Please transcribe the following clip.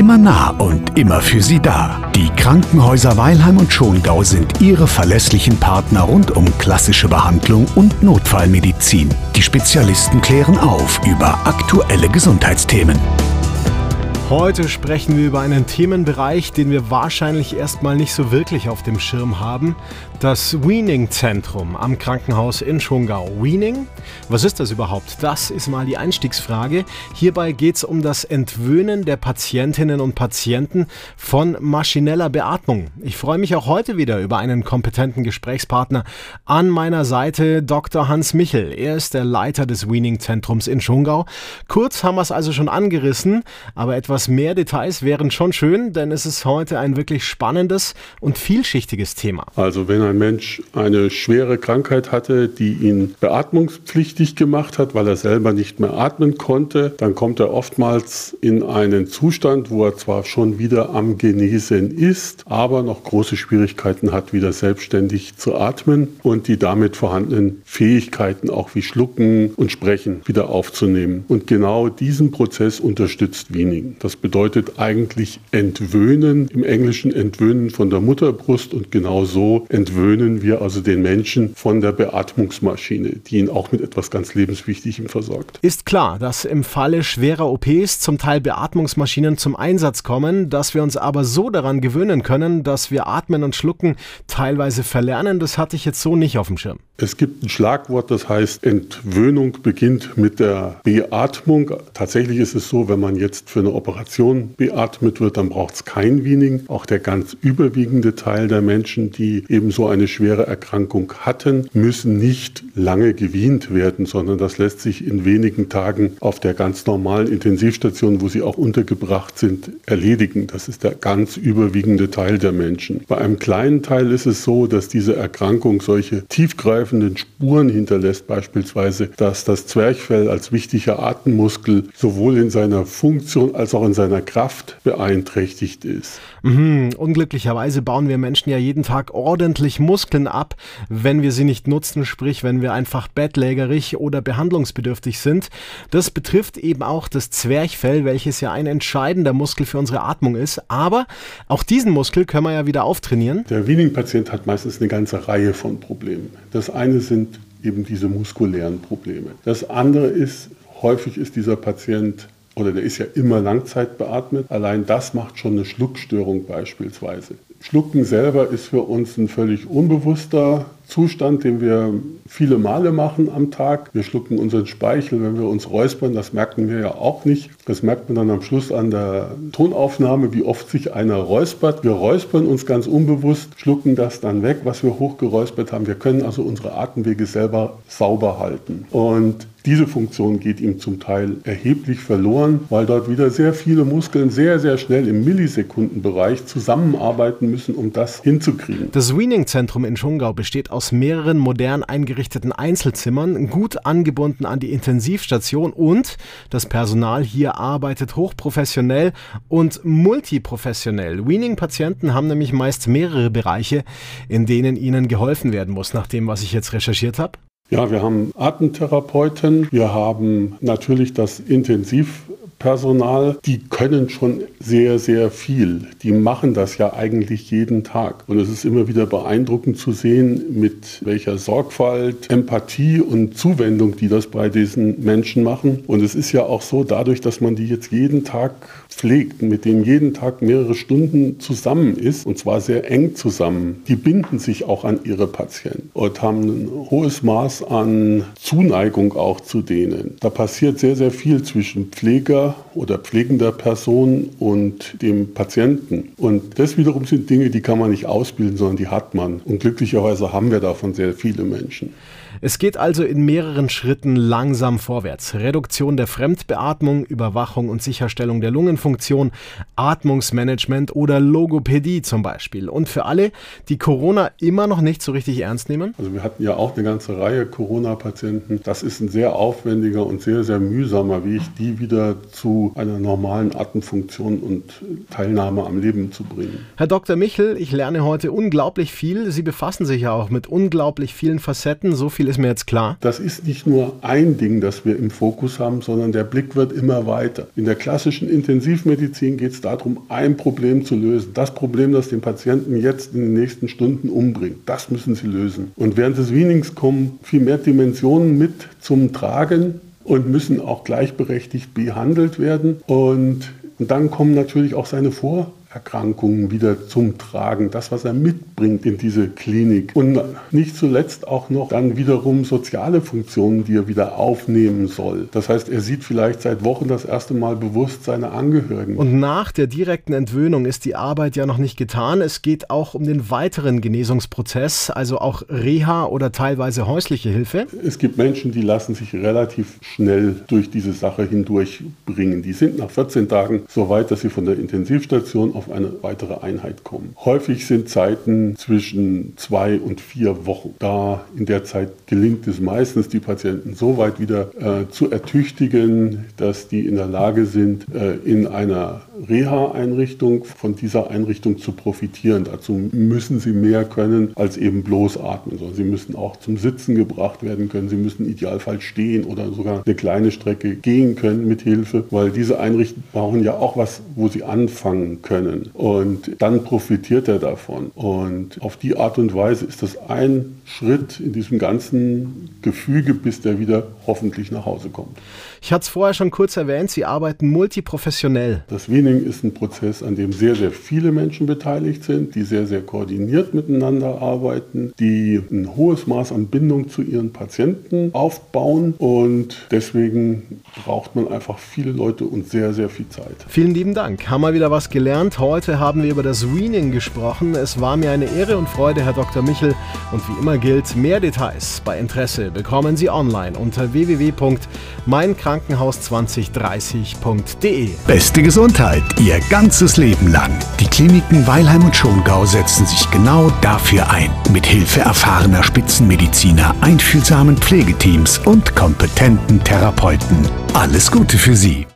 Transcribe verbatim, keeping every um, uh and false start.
immer nah und immer für Sie da. Die Krankenhäuser Weilheim und Schongau sind Ihre verlässlichen Partner rund um klassische Behandlung und Notfallmedizin. Die Spezialisten klären auf über aktuelle Gesundheitsthemen. Heute sprechen wir über einen Themenbereich, den wir wahrscheinlich erstmal nicht so wirklich auf dem Schirm haben. Das Weaning-Zentrum am Krankenhaus in Schongau. Weaning? Was ist das überhaupt? Das ist mal die Einstiegsfrage. Hierbei geht es um das Entwöhnen der Patientinnen und Patienten von maschineller Beatmung. Ich freue mich auch heute wieder über einen kompetenten Gesprächspartner. An meiner Seite Doktor Hans Michel. Er ist der Leiter des Weaning-Zentrums in Schongau. Kurz haben wir es also schon angerissen, aber etwas mehr Details wären schon schön, denn es ist heute ein wirklich spannendes und vielschichtiges Thema. Also wenn ein Mensch eine schwere Krankheit hatte, die ihn beatmungspflichtig gemacht hat, weil er selber nicht mehr atmen konnte, dann kommt er oftmals in einen Zustand, wo er zwar schon wieder am Genesen ist, aber noch große Schwierigkeiten hat, wieder selbstständig zu atmen und die damit vorhandenen Fähigkeiten, auch wie Schlucken und Sprechen, wieder aufzunehmen. Und genau diesen Prozess unterstützt Weaning. Das bedeutet eigentlich entwöhnen, im Englischen entwöhnen von der Mutterbrust, und genau so entwöhnen wir also den Menschen von der Beatmungsmaschine, die ihn auch mit etwas ganz Lebenswichtigem versorgt. Ist klar, dass im Falle schwerer O Ps zum Teil Beatmungsmaschinen zum Einsatz kommen, dass wir uns aber so daran gewöhnen können, dass wir Atmen und Schlucken teilweise verlernen, das hatte ich jetzt so nicht auf dem Schirm. Es gibt ein Schlagwort, das heißt, Entwöhnung beginnt mit der Beatmung. Tatsächlich ist es so, wenn man jetzt für eine Operation beatmet wird, dann braucht es kein Weaning. Auch der ganz überwiegende Teil der Menschen, die eben so eine schwere Erkrankung hatten, müssen nicht lange gewient werden, sondern das lässt sich in wenigen Tagen auf der ganz normalen Intensivstation, wo sie auch untergebracht sind, erledigen. Das ist der ganz überwiegende Teil der Menschen. Bei einem kleinen Teil ist es so, dass diese Erkrankung solche tiefgreifenden Spuren hinterlässt, beispielsweise, dass das Zwerchfell als wichtiger Atemmuskel sowohl in seiner Funktion als auch in seiner Kraft beeinträchtigt ist. Mhm. Unglücklicherweise bauen wir Menschen ja jeden Tag ordentlich Muskeln ab, wenn wir sie nicht nutzen, sprich wenn wir einfach bettlägerig oder behandlungsbedürftig sind. Das betrifft eben auch das Zwerchfell, welches ja ein entscheidender Muskel für unsere Atmung ist, aber auch diesen Muskel können wir ja wieder auftrainieren. Der Weaning-Patient hat meistens eine ganze Reihe von Problemen. Das eine sind eben diese muskulären Probleme. Das andere ist, häufig ist dieser Patient, oder der ist ja immer langzeitbeatmet. Allein das macht schon eine Schluckstörung beispielsweise. Schlucken selber ist für uns ein völlig unbewusster Zustand, den wir viele Male machen am Tag. Wir schlucken unseren Speichel, wenn wir uns räuspern, das merken wir ja auch nicht. Das merkt man dann am Schluss an der Tonaufnahme, wie oft sich einer räuspert. Wir räuspern uns ganz unbewusst, schlucken das dann weg, was wir hochgeräuspert haben. Wir können also unsere Atemwege selber sauber halten. Und diese Funktion geht ihm zum Teil erheblich verloren, weil dort wieder sehr viele Muskeln sehr, sehr schnell im Millisekundenbereich zusammenarbeiten müssen, um das hinzukriegen. Das Weaning-Zentrum in Schongau besteht aus aus mehreren modern eingerichteten Einzelzimmern, gut angebunden an die Intensivstation, und das Personal hier arbeitet hochprofessionell und multiprofessionell. Weaning-Patienten haben nämlich meist mehrere Bereiche, in denen ihnen geholfen werden muss, nach dem, was ich jetzt recherchiert habe. Ja, wir haben Atemtherapeuten, wir haben natürlich das Intensiv- Personal, die können schon sehr, sehr viel. Die machen das ja eigentlich jeden Tag. Und es ist immer wieder beeindruckend zu sehen, mit welcher Sorgfalt, Empathie und Zuwendung die das bei diesen Menschen machen. Und es ist ja auch so, dadurch, dass man die jetzt jeden Tag pflegt, mit denen jeden Tag mehrere Stunden zusammen ist, und zwar sehr eng zusammen, die binden sich auch an ihre Patienten und haben ein hohes Maß an Zuneigung auch zu denen. Da passiert sehr, sehr viel zwischen Pfleger oder pflegender Person und dem Patienten. Und das wiederum sind Dinge, die kann man nicht ausbilden, sondern die hat man. Und glücklicherweise haben wir davon sehr viele Menschen. Es geht also in mehreren Schritten langsam vorwärts. Reduktion der Fremdbeatmung, Überwachung und Sicherstellung der Lungenfunktion, Atmungsmanagement oder Logopädie zum Beispiel. Und für alle, die Corona immer noch nicht so richtig ernst nehmen? Also wir hatten ja auch eine ganze Reihe Corona-Patienten. Das ist ein sehr aufwendiger und sehr, sehr mühsamer Weg, die wieder zu einer normalen Atemfunktion und Teilnahme am Leben zu bringen. Herr Doktor Michel, ich lerne heute unglaublich viel. Sie befassen sich ja auch mit unglaublich vielen Facetten. So viel ist mir jetzt klar. Das ist nicht nur ein Ding, das wir im Fokus haben, sondern der Blick wird immer weiter. In der klassischen Intensivmedizin geht es darum, ein Problem zu lösen. Das Problem, das den Patienten jetzt in den nächsten Stunden umbringt, das müssen sie lösen. Und während des Weanings kommen viel mehr Dimensionen mit zum Tragen und müssen auch gleichberechtigt behandelt werden. Und dann kommen natürlich auch seine Vorerkrankungen wieder zum Tragen, das, was er mitbringt in diese Klinik. Und nicht zuletzt auch noch dann wiederum soziale Funktionen, die er wieder aufnehmen soll. Das heißt, er sieht vielleicht seit Wochen das erste Mal bewusst seine Angehörigen. Und nach der direkten Entwöhnung ist die Arbeit ja noch nicht getan. Es geht auch um den weiteren Genesungsprozess, also auch Reha oder teilweise häusliche Hilfe. Es gibt Menschen, die lassen sich relativ schnell durch diese Sache hindurchbringen. Die sind nach vierzehn Tagen so weit, dass sie von der Intensivstation auf eine weitere Einheit kommen. Häufig sind Zeiten zwischen zwei und vier Wochen. Da in der Zeit gelingt es meistens, die Patienten so weit wieder äh, zu ertüchtigen, dass die in der Lage sind, äh, in einer Reha-Einrichtung von dieser Einrichtung zu profitieren. Dazu müssen sie mehr können als eben bloß atmen, sondern sie müssen auch zum Sitzen gebracht werden können. Sie müssen im Idealfall stehen oder sogar eine kleine Strecke gehen können mit Hilfe, weil diese Einrichtungen brauchen ja auch was, wo sie anfangen können. Und dann profitiert er davon. Und auf die Art und Weise ist das ein Schritt in diesem ganzen Gefüge, bis der wieder hoffentlich nach Hause kommt. Ich hatte es vorher schon kurz erwähnt, Sie arbeiten multiprofessionell. Das Weaning ist ein Prozess, an dem sehr, sehr viele Menschen beteiligt sind, die sehr, sehr koordiniert miteinander arbeiten, die ein hohes Maß an Bindung zu ihren Patienten aufbauen. Und deswegen braucht man einfach viele Leute und sehr, sehr viel Zeit. Vielen lieben Dank. Haben wir wieder was gelernt. Heute haben wir über das Weaning gesprochen. Es war mir eine Ehre und Freude, Herr Doktor Michel. Und wie immer gilt, mehr Details bei Interesse bekommen Sie online unter w w w punkt mein krankenhaus zwanzig dreißig punkt de. Beste Gesundheit, Ihr ganzes Leben lang. Die Kliniken Weilheim und Schongau setzen sich genau dafür ein. Mit Hilfe erfahrener Spitzenmediziner, einfühlsamen Pflegeteams und kompetenten Therapeuten. Alles Gute für Sie.